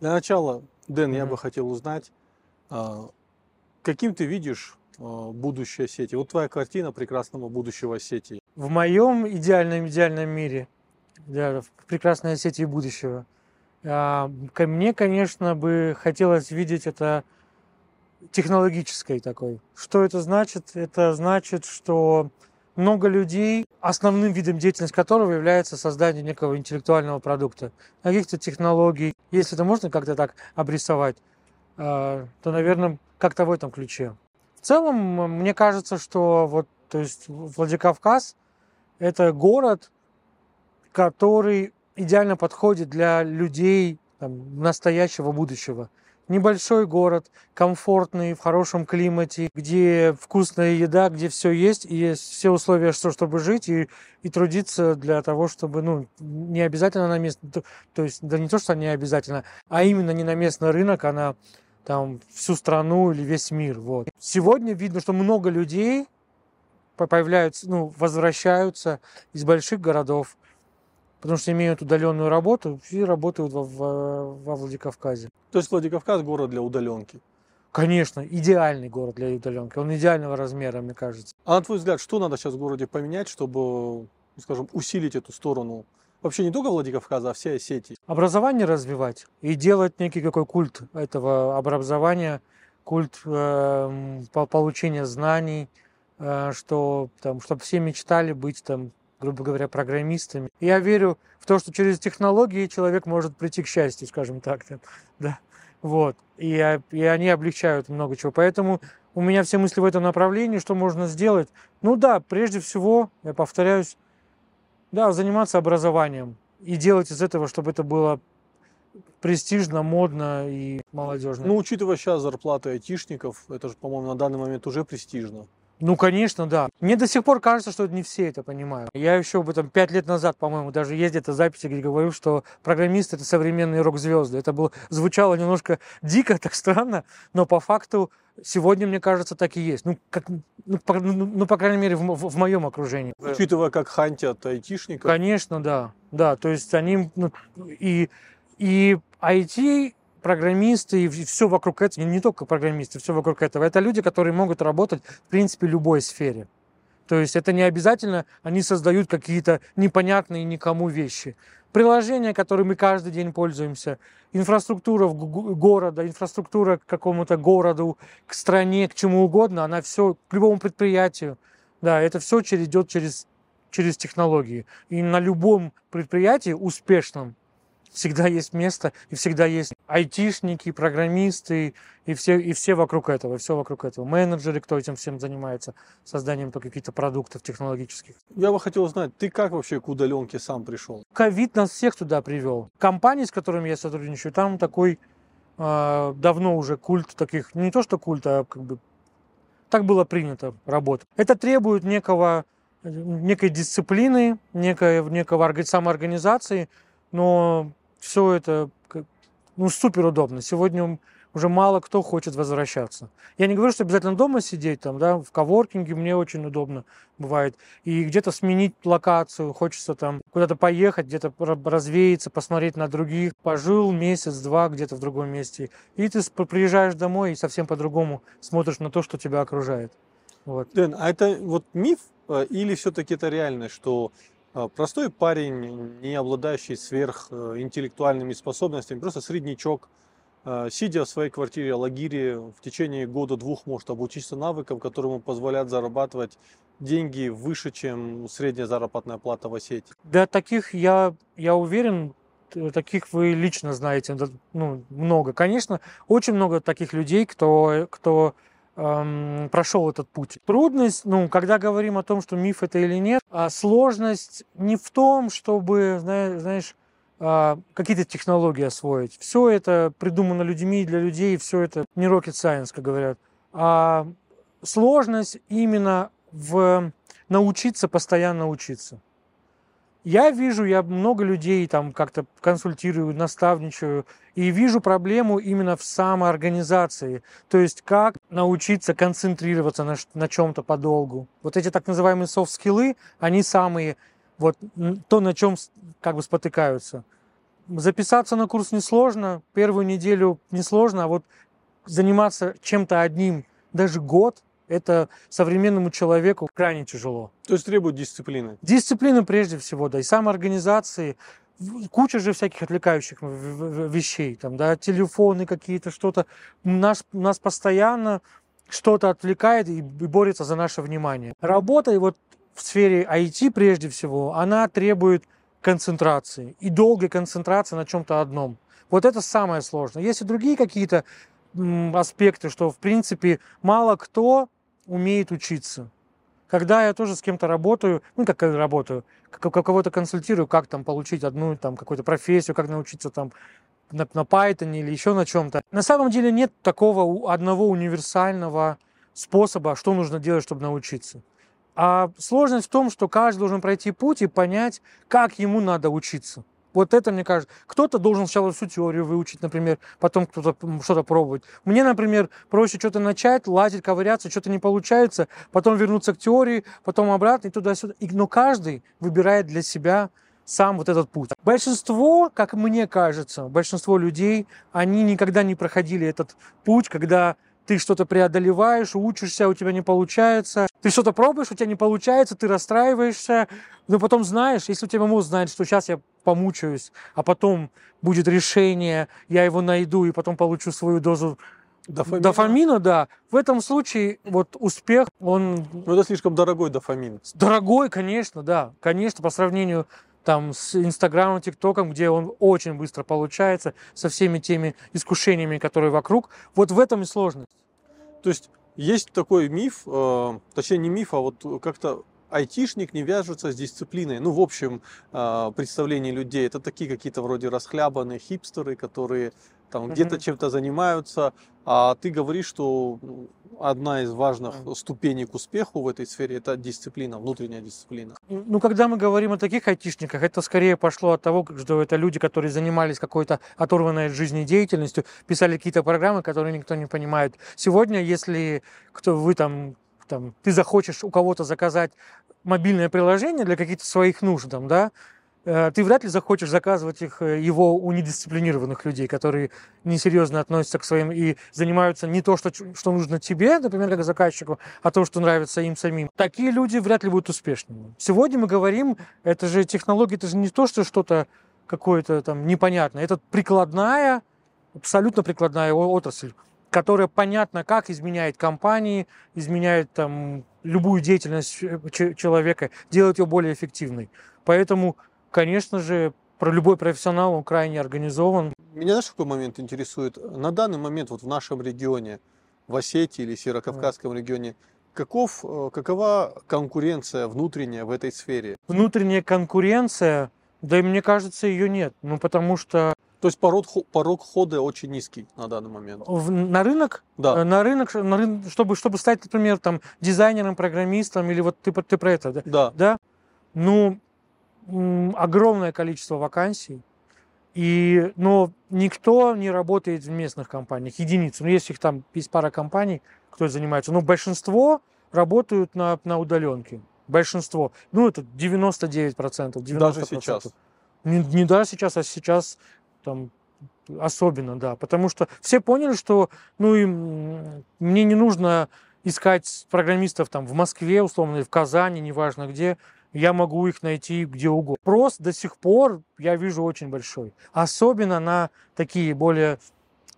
Для начала, Дэн, я бы хотел узнать, каким ты видишь будущее Осетии? Вот твоя картина прекрасного будущего Осетии. В моем идеальном мире, прекрасной Осетии будущего, мне, конечно, бы хотелось видеть это технологической такой. Что это значит? Это значит, что много людей, основным видом деятельности которого является создание некого интеллектуального продукта, каких-то технологий. Если это можно как-то так обрисовать, то, наверное, как-то в этом ключе. В целом, мне кажется, что вот, то есть Владикавказ – это город, который идеально подходит для людей там, настоящего будущего. Небольшой город, комфортный, в хорошем климате, где вкусная еда, где все есть, и есть все условия, чтобы жить и трудиться для того, чтобы, ну, не обязательно на местный, то есть, да не то, что не обязательно, а именно не на местный рынок, а на там, всю страну или весь мир. Вот. Сегодня видно, что много людей появляются, ну, возвращаются из больших городов, потому что имеют удаленную работу и работают во Владикавказе. То есть Владикавказ – город для удаленки? Конечно, идеальный город для удаленки. Он идеального размера, мне кажется. А на твой взгляд, что надо сейчас в городе поменять, чтобы, скажем, усилить эту сторону? Вообще не только Владикавказа, а всей Осетии. Образование развивать и делать некий какой культ этого образования, культ получения знаний, чтобы все мечтали быть там, грубо говоря, программистами. Я верю в то, что через технологии человек может прийти к счастью, скажем так. Да. Вот. И они облегчают много чего. Поэтому у меня все мысли в этом направлении, что можно сделать. Ну да, прежде всего, я повторяюсь, да, заниматься образованием и делать из этого, чтобы это было престижно, модно и молодежно. Ну, учитывая сейчас зарплаты айтишников, это же, по-моему, на данный момент уже престижно. Ну, конечно, да. Мне до сих пор кажется, что не все это понимают. Я еще об этом 5 лет назад, по-моему, даже есть где-то записи, где говорю, что программисты – это современные рок-звезды. Это звучало немножко дико, так странно, но по факту сегодня, мне кажется, так и есть. По крайней мере, в моем окружении. Учитывая, как хантят айтишников. Конечно, да. Да, то есть они… и IT… программисты и все вокруг этого, не только программисты, все вокруг этого. Это люди, которые могут работать, в принципе, в любой сфере. То есть это не обязательно, они создают какие-то непонятные никому вещи. Приложения, которыми мы каждый день пользуемся, инфраструктура города, инфраструктура к какому-то городу, к стране, к чему угодно, она все, к любому предприятию, да, это все идет через технологии. И на любом предприятии успешном всегда есть место, и всегда есть айтишники, программисты, и все вокруг этого, Менеджеры, кто этим всем занимается, созданием каких-то продуктов технологических. Я бы хотел узнать, ты как вообще к удаленке сам пришел? Ковид нас всех туда привел. Компании, с которыми я сотрудничаю, там такой давно уже культ таких, не то что культ, а как бы так было принято работать. Это требует некой дисциплины, некого самоорганизации, но все это супер удобно. Сегодня уже мало кто хочет возвращаться. Я не говорю, что обязательно дома сидеть, там, да, в коворкинге мне очень удобно бывает. И где-то сменить локацию, хочется там куда-то поехать, где-то развеяться, посмотреть на других. Пожил месяц-два где-то в другом месте, и ты приезжаешь домой и совсем по-другому смотришь на то, что тебя окружает. Вот. Дэн, а это вот миф или все-таки это реальность, что… Простой парень, не обладающий сверхинтеллектуальными способностями, просто среднячок, сидя в своей квартире, лагере, в течение года-двух может обучиться навыкам, которые ему позволят зарабатывать деньги выше, чем средняя заработная плата в Осетии? Да, таких, я уверен, таких вы лично знаете, ну, много. Конечно, очень много таких людей, кто прошел этот путь. Трудность, когда говорим о том, что миф это или нет, а сложность не в том, чтобы, знаешь, какие-то технологии освоить. Все это придумано людьми для людей, все это не rocket science, как говорят. А сложность именно в научиться, постоянно учиться. Я вижу, я много людей там как-то консультирую, наставничаю, и вижу проблему именно в самоорганизации. То есть как научиться концентрироваться на чем-то подолгу. Вот эти так называемые софт-скиллы, они самые, то, на чем как бы спотыкаются. Записаться на курс несложно, первую неделю несложно, а вот заниматься чем-то одним даже год, это современному человеку крайне тяжело. То есть требует дисциплины? Дисциплины прежде всего, да, и самоорганизации. Куча же всяких отвлекающих вещей, там, да, телефоны какие-то, что-то. Нас постоянно что-то отвлекает и борется за наше внимание. Работа, и вот в сфере IT прежде всего, она требует концентрации и долгой концентрации на чем-то одном. Вот это самое сложное. Есть и другие какие-то аспекты, что, в принципе, мало кто умеет учиться. Когда я тоже с кем-то работаю, кого-то консультирую, как там получить одну там какую-то профессию, как научиться там на Python или еще на чем-то. На самом деле нет такого одного универсального способа, что нужно делать, чтобы научиться. А сложность в том, что каждый должен пройти путь и понять, как ему надо учиться. Вот это, мне кажется, кто-то должен сначала всю теорию выучить, например, потом кто-то что-то пробовать. Мне, например, проще что-то начать, лазить, ковыряться, что-то не получается, потом вернуться к теории, потом обратно и туда-сюда. Но каждый выбирает для себя сам вот этот путь. Большинство, как мне кажется, большинство людей, они никогда не проходили этот путь, когда ты что-то преодолеваешь, учишься, у тебя не получается. Ты что-то пробуешь, у тебя не получается, ты расстраиваешься. Но потом знаешь, если у тебя мозг знает, что сейчас я помучаюсь, а потом будет решение, я его найду и потом получу свою дозу дофамина, да. В этом случае вот успех, он... Но это слишком дорогой дофамин. Дорогой, конечно, да. Конечно, по сравнению там с Инстаграмом, ТикТоком, где он очень быстро получается, со всеми теми искушениями, которые вокруг. Вот в этом и сложность. То есть есть такой миф, точнее не миф, а вот как-то айтишник не вяжется с дисциплиной. Ну, в общем, представление людей. Это такие какие-то вроде расхлябанные хипстеры, которые там где-то чем-то занимаются. А ты говоришь, что одна из важных ступеней к успеху в этой сфере – это дисциплина, внутренняя дисциплина. Ну, когда мы говорим о таких айтишниках, это скорее пошло от того, что это люди, которые занимались какой-то оторванной от жизни деятельностью, писали какие-то программы, которые никто не понимает. Сегодня, если ты захочешь у кого-то заказать мобильное приложение для каких-то своих нужд, да, ты вряд ли захочешь заказывать его у недисциплинированных людей, которые несерьезно относятся к своим и занимаются не то, что нужно тебе, например, как заказчику, а то, что нравится им самим. Такие люди вряд ли будут успешными. Сегодня мы говорим, это же технологии, это же не то, что что-то какое-то там непонятное. Это прикладная, абсолютно прикладная отрасль, которая понятно как изменяет компании, изменяет там любую деятельность человека, делает ее более эффективной. Поэтому, конечно же, любой профессионал, он крайне организован. Меня, знаешь, какой момент интересует? На данный момент вот в нашем регионе, в Осетии или Северо-Кавказском регионе, какова конкуренция внутренняя в этой сфере? Внутренняя конкуренция, да и мне кажется, ее нет. Ну, потому что... То есть порог хода очень низкий на данный момент. На рынок? Да. На рынок чтобы стать, например, там, дизайнером, программистом, или вот ты про это, да? Да. Да? Ну... огромное количество вакансий, но никто не работает в местных компаниях, единицы. Ну, если их там есть пара компаний, кто занимается, но большинство работают на удаленке. Большинство. Ну, это 99%. Даже сейчас. Не даже сейчас, а сейчас там особенно, да. Потому что все поняли, что мне не нужно искать программистов там в Москве, условно, или в Казани, неважно где. Я могу их найти где угодно. Спрос до сих пор я вижу очень большой. Особенно на такие более,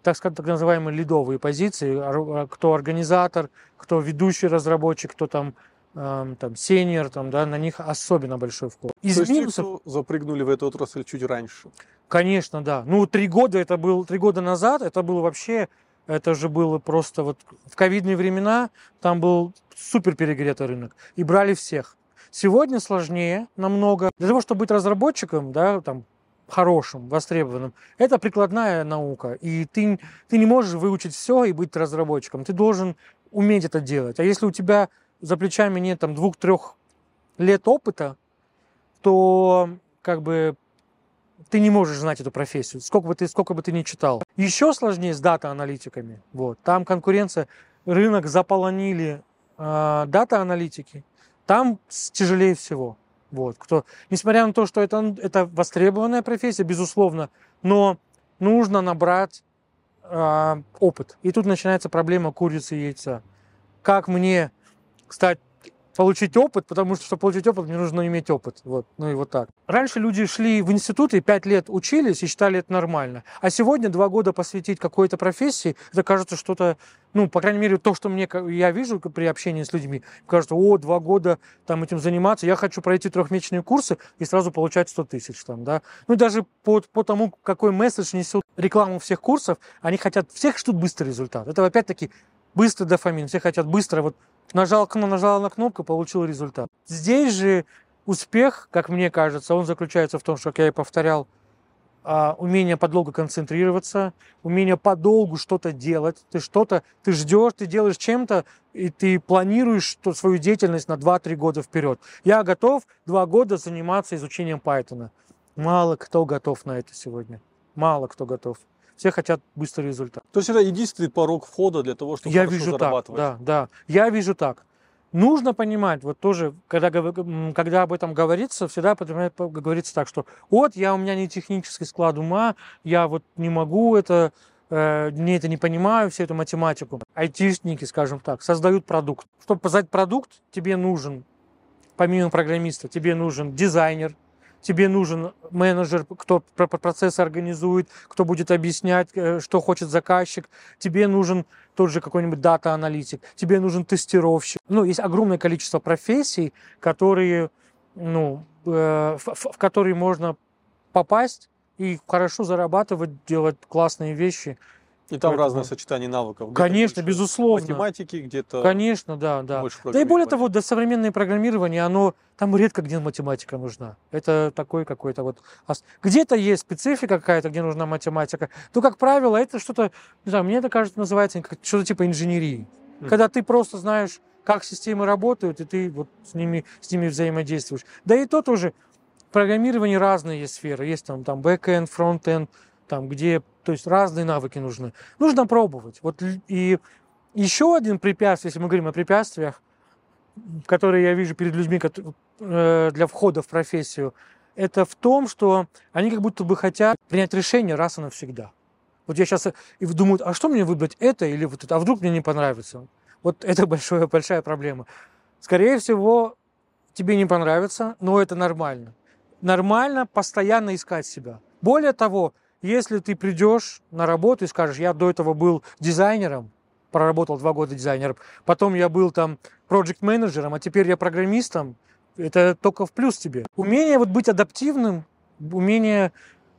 так сказать, так называемые лидовые позиции. Кто организатор, кто ведущий разработчик, кто там сеньор, да, на них особенно большой вклад. То есть те, кто запрыгнули в эту отрасль чуть раньше? Конечно, да. Ну, 3 года назад это было вообще... Это же было просто вот в ковидные времена, там был супер перегретый рынок. И брали всех. Сегодня сложнее намного. Для того, чтобы быть разработчиком, да, там, хорошим, востребованным, это прикладная наука. И ты не можешь выучить все и быть разработчиком. Ты должен уметь это делать. А если у тебя за плечами нет там 2-3 лет опыта, то как бы... ты не можешь знать эту профессию, сколько бы ты ни читал. Еще сложнее с дата-аналитиками. Вот. Там конкуренция, рынок заполонили дата-аналитики. Там тяжелее всего. Вот, кто, несмотря на то, что это востребованная профессия, безусловно, но нужно набрать опыт. И тут начинается проблема курицы и яйца. Как мне, кстати, получить опыт, потому что, чтобы получить опыт, мне нужно иметь опыт. Вот, ну и вот так. Раньше люди шли в институты, 5 лет учились и считали это нормально. А сегодня 2 года посвятить какой-то профессии, это кажется что-то, ну, по крайней мере, то, что я вижу при общении с людьми, кажется, о, 2 года там этим заниматься, я хочу пройти 3-месячные курсы и сразу получать 100 тысяч там, да. Ну, даже по тому, какой месседж несут рекламу всех курсов, они хотят всех, что быстрый результат. Это, опять-таки, быстрый дофамин, все хотят быстро, вот, нажал на кнопку, получил результат. Здесь же успех, как мне кажется, он заключается в том, что, как я и повторял, умение подолгу концентрироваться, умение подолгу что-то делать. Ты что-то, ты ждешь, ты делаешь чем-то, и ты планируешь свою деятельность на 2-3 года вперед. Я готов 2 года заниматься изучением Python. Мало кто готов на это сегодня. Мало кто готов. Все хотят быстрый результат. То есть это единственный порог входа для того, чтобы хорошо зарабатывать. Так, да, я вижу так. Нужно понимать, вот тоже, когда об этом говорится, всегда говорится так, что вот у меня не технический склад ума, я вот не могу это, мне это не понимаю, всю эту математику. Айтишники, скажем так, создают продукт. Чтобы создать продукт, тебе нужен, помимо программиста, тебе нужен дизайнер, тебе нужен менеджер, кто процессы организует, кто будет объяснять, что хочет заказчик. Тебе нужен тот же какой-нибудь дата-аналитик. Тебе нужен тестировщик. Ну, есть огромное количество профессий, которые, ну, в которые можно попасть и хорошо зарабатывать, делать классные вещи. И там разное сочетание навыков. Конечно, безусловно. Математики где-то. Конечно, да. Да и более того, современное программирование, там редко где математика нужна. Это такой какой-то вот... Где-то есть специфика какая-то, где нужна математика. Но, как правило, это что-то, не знаю, мне это кажется, называется что-то типа инженерии. Когда ты просто знаешь, как системы работают, и ты вот с ними взаимодействуешь. Да и то тоже. В программировании разные есть сферы. Есть там бэк-энд, фронт-энд, там где... То есть разные навыки нужны. Нужно пробовать. Вот, и еще один препятствие, если мы говорим о препятствиях, которые я вижу перед людьми для входа в профессию, это в том, что они как будто бы хотят принять решение раз и навсегда. Вот я сейчас и думаю, а что мне выбрать, это или вот это, а вдруг мне не понравится? Вот это большая проблема. Скорее всего, тебе не понравится, но это нормально. Нормально постоянно искать себя. Более того, если ты придешь на работу и скажешь, я до этого был дизайнером, проработал 2 года дизайнером, потом я был там проект-менеджером, а теперь я программистом, это только в плюс тебе. Умение вот быть адаптивным, умение,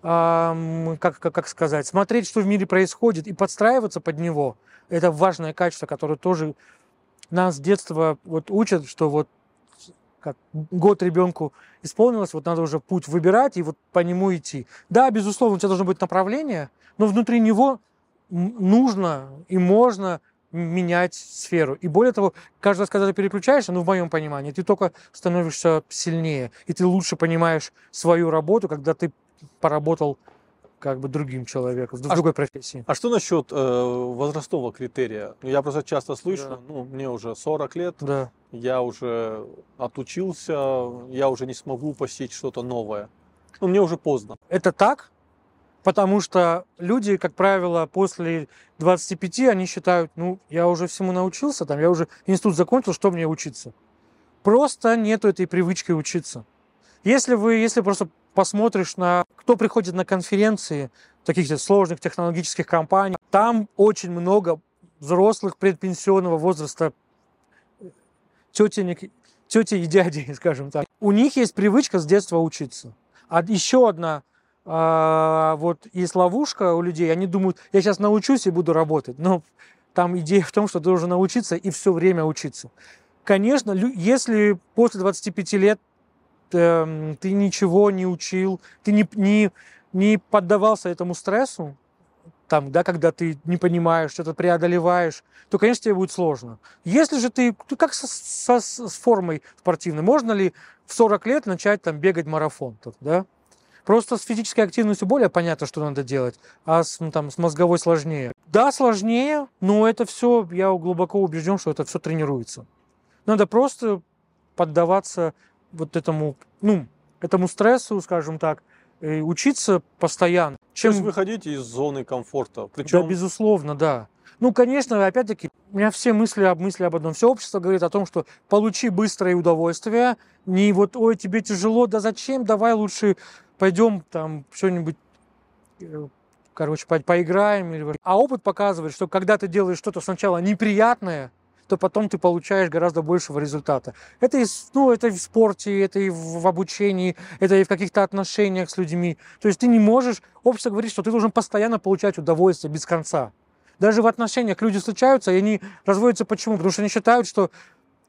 как сказать, смотреть, что в мире происходит, и подстраиваться под него, это важное качество, которое тоже нас с детства вот учат, что вот как год ребенку исполнилось, вот надо уже путь выбирать и вот по нему идти. Да, безусловно, у тебя должно быть направление, но внутри него нужно и можно менять сферу. И более того, каждый раз, когда ты переключаешься, ну, в моем понимании, ты только становишься сильнее, и ты лучше понимаешь свою работу, когда ты поработал как бы другим человеком, в другой профессии. А что насчет возрастного критерия? Я просто часто слышу, да. Ну, мне уже 40 лет, да. Я уже отучился, я уже не смогу посетить что-то новое. Ну, мне уже поздно. Это так, потому что люди, как правило, после 25 они считают, ну, я уже всему научился, там, я уже институт закончил, что мне учиться? Просто нету этой привычки учиться. Если просто посмотришь на, кто приходит на конференции таких сложных технологических компаний, там очень много взрослых предпенсионного возраста тети и дядей, скажем так. У них есть привычка с детства учиться. А еще одна вот есть ловушка у людей, они думают, я сейчас научусь и буду работать. Но там идея в том, что ты должен научиться и все время учиться. Конечно, если после 25 лет ты ничего не учил, ты не поддавался этому стрессу, там, да, когда ты не понимаешь, что-то преодолеваешь, то, конечно, тебе будет сложно. Если же ты как с формой спортивной, можно ли в 40 лет начать там бегать марафон? Да? Просто с физической активностью более понятно, что надо делать, а с мозговой сложнее. Да, сложнее, но это все, я глубоко убежден, что это все тренируется. Надо просто поддаваться вот этому, ну, этому стрессу, скажем так, учиться постоянно. Чем... То есть выходить из зоны комфорта. Причем... Да, безусловно, да. Ну, конечно, опять-таки, у меня все мысли об одном. Все общество говорит о том, что получи быстрое удовольствие, не вот, ой, тебе тяжело, да зачем, давай лучше пойдем там что-нибудь, короче, поиграем. А опыт показывает, что когда ты делаешь что-то сначала неприятное, то потом ты получаешь гораздо большего результата. Это и, ну, это и в спорте, это и в обучении, это и в каких-то отношениях с людьми. То есть ты не можешь... Общество говорит, что ты должен постоянно получать удовольствие без конца. Даже в отношениях люди встречаются, и они разводятся. Почему? Потому что они считают, что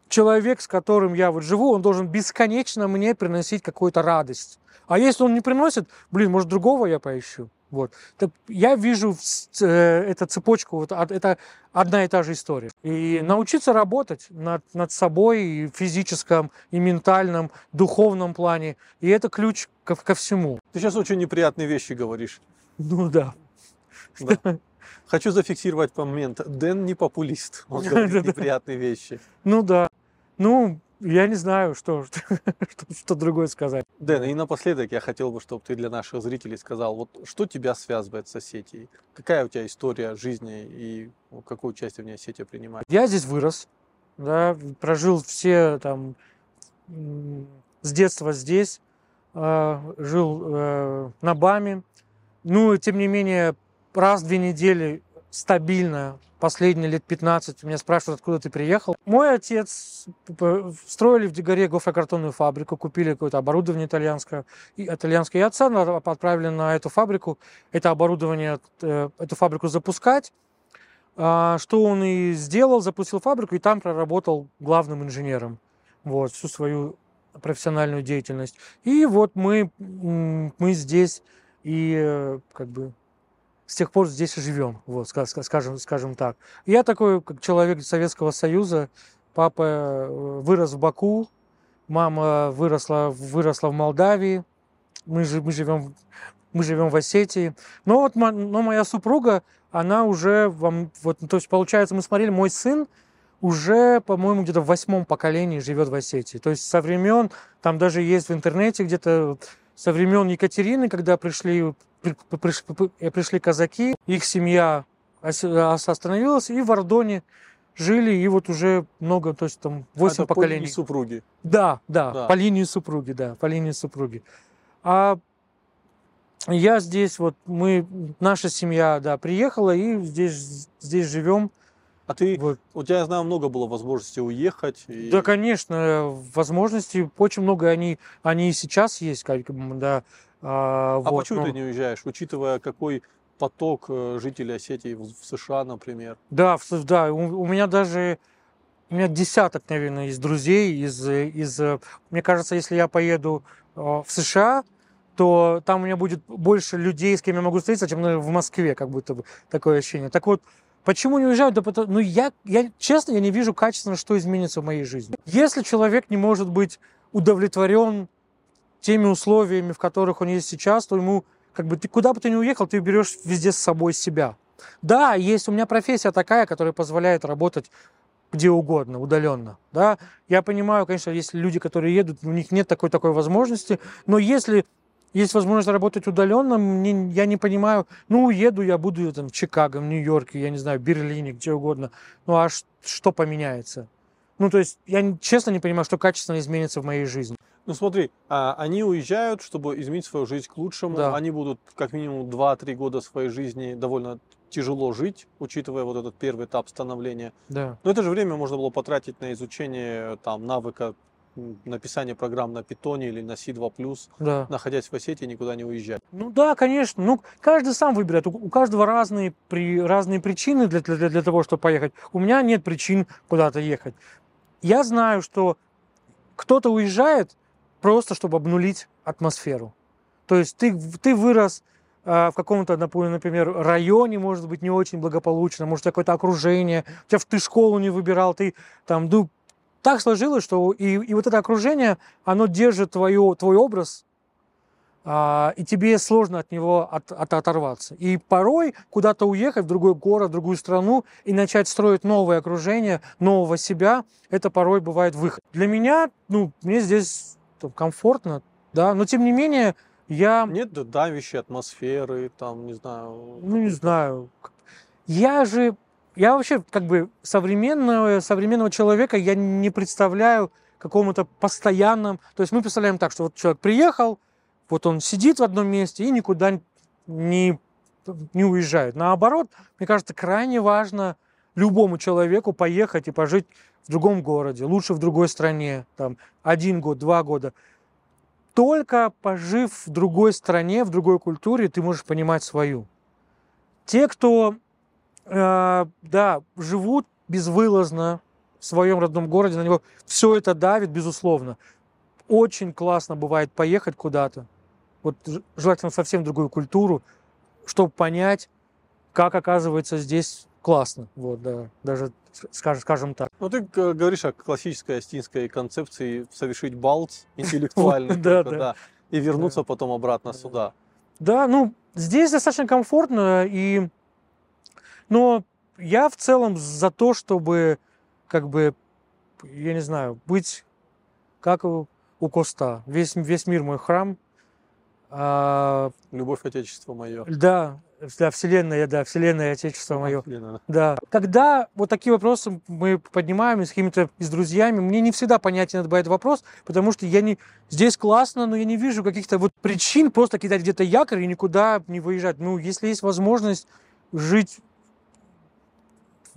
человек, с которым я вот живу, он должен бесконечно мне приносить какую-то радость. А если он не приносит, блин, может, другого я поищу. Вот. Так я вижу эту цепочку, вот, это одна и та же история. И научиться работать над собой и в физическом, и ментальном, духовном плане. И это ключ ко всему. Ты сейчас очень неприятные вещи говоришь. Ну да. Да. Хочу зафиксировать момент. Дэн не популист. Он говорит неприятные вещи. Ну да. Ну... Я не знаю, что другое сказать. Дэн, и напоследок я хотел бы, чтобы ты для наших зрителей сказал, вот что тебя связывает с Осетией? Какая у тебя история жизни и какую часть в ней Осетия принимает? Я здесь вырос, да, прожил все там с детства здесь, жил на БАМе. Ну, тем не менее, раз в 2 недели стабильно. Последние лет 15 меня спрашивают, откуда ты приехал. Мой отец строили в Дигоре гофрокартонную фабрику, купили какое-то оборудование итальянское. И отца отправили на эту фабрику, это оборудование, эту фабрику запускать. Что он и сделал, запустил фабрику и там проработал главным инженером. Вот, всю свою профессиональную деятельность. И вот мы здесь и как бы... С тех пор здесь и живем, вот, скажем так. Я такой, как человек Советского Союза, папа вырос в Баку, мама выросла в Молдавии, мы живем в Осетии. Но моя супруга, она уже, вот, то есть получается, мы смотрели, мой сын уже, по-моему, где-то в 8-м поколении живет в Осетии. То есть со времен, там даже есть в интернете где-то, со времен Екатерины, когда пришли казаки, их семья остановилась, и в Ардоне жили, и вот уже много, то есть там 8 поколений. По линии супруги. Да, да, да, по линии супруги, да, по линии супруги. А я здесь, вот наша семья, да, приехала, и здесь живем. А ты, вот. У тебя, я знаю, много было возможностей уехать? И... Да, конечно, возможностей очень много, они и сейчас есть, как бы, да. Вот, почему ты не уезжаешь, учитывая, какой поток жителей Осетии в США, например? Да, у меня даже десяток, наверное, из друзей. Мне кажется, если я поеду в США, то там у меня будет больше людей, с кем я могу встретиться, чем в Москве, как будто бы такое ощущение. Так вот, почему не уезжаю? Да потому, ну, честно, я не вижу качественно, что изменится в моей жизни. Если человек не может быть удовлетворен теми условиями, в которых он есть сейчас, то ему, как бы, ты куда бы ты ни уехал, ты берешь везде с собой себя. Да, есть у меня профессия такая, которая позволяет работать где угодно, удаленно. Да? Я понимаю, конечно, есть люди, которые едут, у них нет такой возможности, но если есть возможность работать удаленно, я не понимаю, ну, уеду я, буду там в Чикаго, в Нью-Йорке, я не знаю, в Берлине, где угодно, ну, а что поменяется? Ну, то есть, я честно не понимаю, что качественно изменится в моей жизни. Ну, смотри, они уезжают, чтобы изменить свою жизнь к лучшему. Да. Они будут как минимум 2-3 года своей жизни довольно тяжело жить, учитывая вот этот первый этап становления. Да. Но это же время можно было потратить на изучение там, навыка написания программ на Python или на Си 2+, да, находясь в Осетии, никуда не уезжать. Ну да, конечно. Ну, каждый сам выбирает. У каждого разные причины для того, чтобы поехать. У меня нет причин куда-то ехать. Я знаю, что кто-то уезжает просто, чтобы обнулить атмосферу. То есть ты вырос в каком-то, например, районе, может быть, не очень благополучно, может, какое-то окружение, у тебя ты школу не выбирал, ты там... Так сложилось, что и вот это окружение, оно держит твой образ, и тебе сложно от него оторваться. И порой куда-то уехать в другой город, в другую страну и начать строить новое окружение, нового себя, это порой бывает выход. Для меня, ну, мне здесь комфортно, да, но тем не менее я... Нет давящей атмосферы, там, не знаю... Ну, не знаю. Я же... Я вообще, как бы, современного человека я не представляю какому-то постоянному... То есть мы представляем так, что вот человек приехал, вот он сидит в одном месте и никуда не уезжает. Наоборот, мне кажется, крайне важно любому человеку поехать и пожить в другом городе, лучше в другой стране, там, 1 год, 2 года. Только пожив в другой стране, в другой культуре, ты можешь понимать свою. Те, кто, да, живут безвылазно в своем родном городе, на него все это давит, безусловно. Очень классно бывает поехать куда-то, вот желательно совсем другую культуру, чтобы понять, как оказывается здесь классно, вот, да, даже, скажем так. Ну, ты говоришь о классической остинской концепции совершить балт интеллектуальный, да, и вернуться потом обратно сюда. Да, ну, здесь достаточно комфортно, и... Но я в целом за то, чтобы, как бы, я не знаю, быть как у Коста. Весь мир мой храм. Любовь Отечество мое. Да. Да, Вселенная, да, Вселенная, Отечество мое. Да. Когда вот такие вопросы мы поднимаем с какими-то, с друзьями, мне не всегда понятен этот вопрос, потому что я не... Здесь классно, но я не вижу каких-то вот причин просто кидать где-то якорь и никуда не выезжать. Ну, если есть возможность жить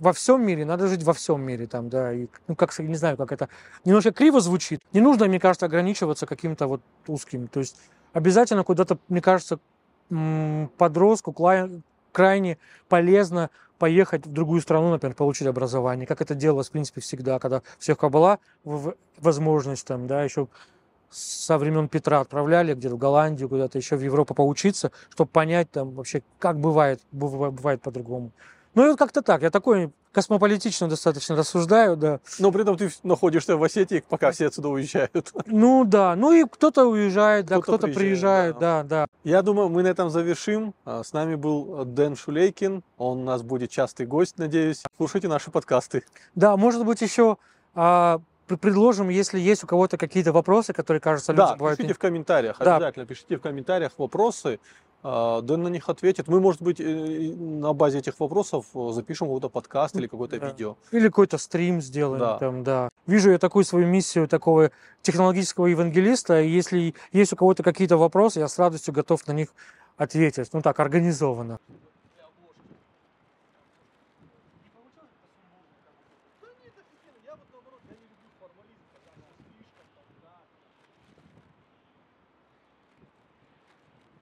во всем мире, надо жить во всем мире, там, да, и, ну, как, не знаю, как это... Немножко криво звучит. Не нужно, мне кажется, ограничиваться каким-то вот узким. То есть обязательно куда-то, мне кажется, подростку крайне полезно поехать в другую страну, например, получить образование, как это делалось, в принципе, всегда, когда всех была возможность, там, да, еще со времен Петра отправляли где-то в Голландию, куда-то еще в Европу поучиться, чтобы понять, там, вообще, как бывает по-другому. Ну, и вот как-то так. Я такой космополитично достаточно рассуждаю, да. Но при этом ты находишься в Осетии, пока все отсюда уезжают. Ну, да. Ну, и кто-то уезжает, да, кто-то приезжает, да. Я думаю, мы на этом завершим. С нами был Дэн Шулейкин. Он у нас будет частый гость, надеюсь. Слушайте наши подкасты. Да, может быть, еще предложим, если есть у кого-то какие-то вопросы, которые, кажется, люди бывают... Да, пишите в комментариях. Да. Обязательно пишите в комментариях вопросы. Дэн на них ответит. Мы, может быть, на базе этих вопросов запишем какой-то подкаст или какое-то видео. Или какой-то стрим сделаем. Да. Там, да. Вижу я такую свою миссию такого технологического евангелиста. И если есть у кого-то какие-то вопросы, я с радостью готов на них ответить. Ну так, организованно.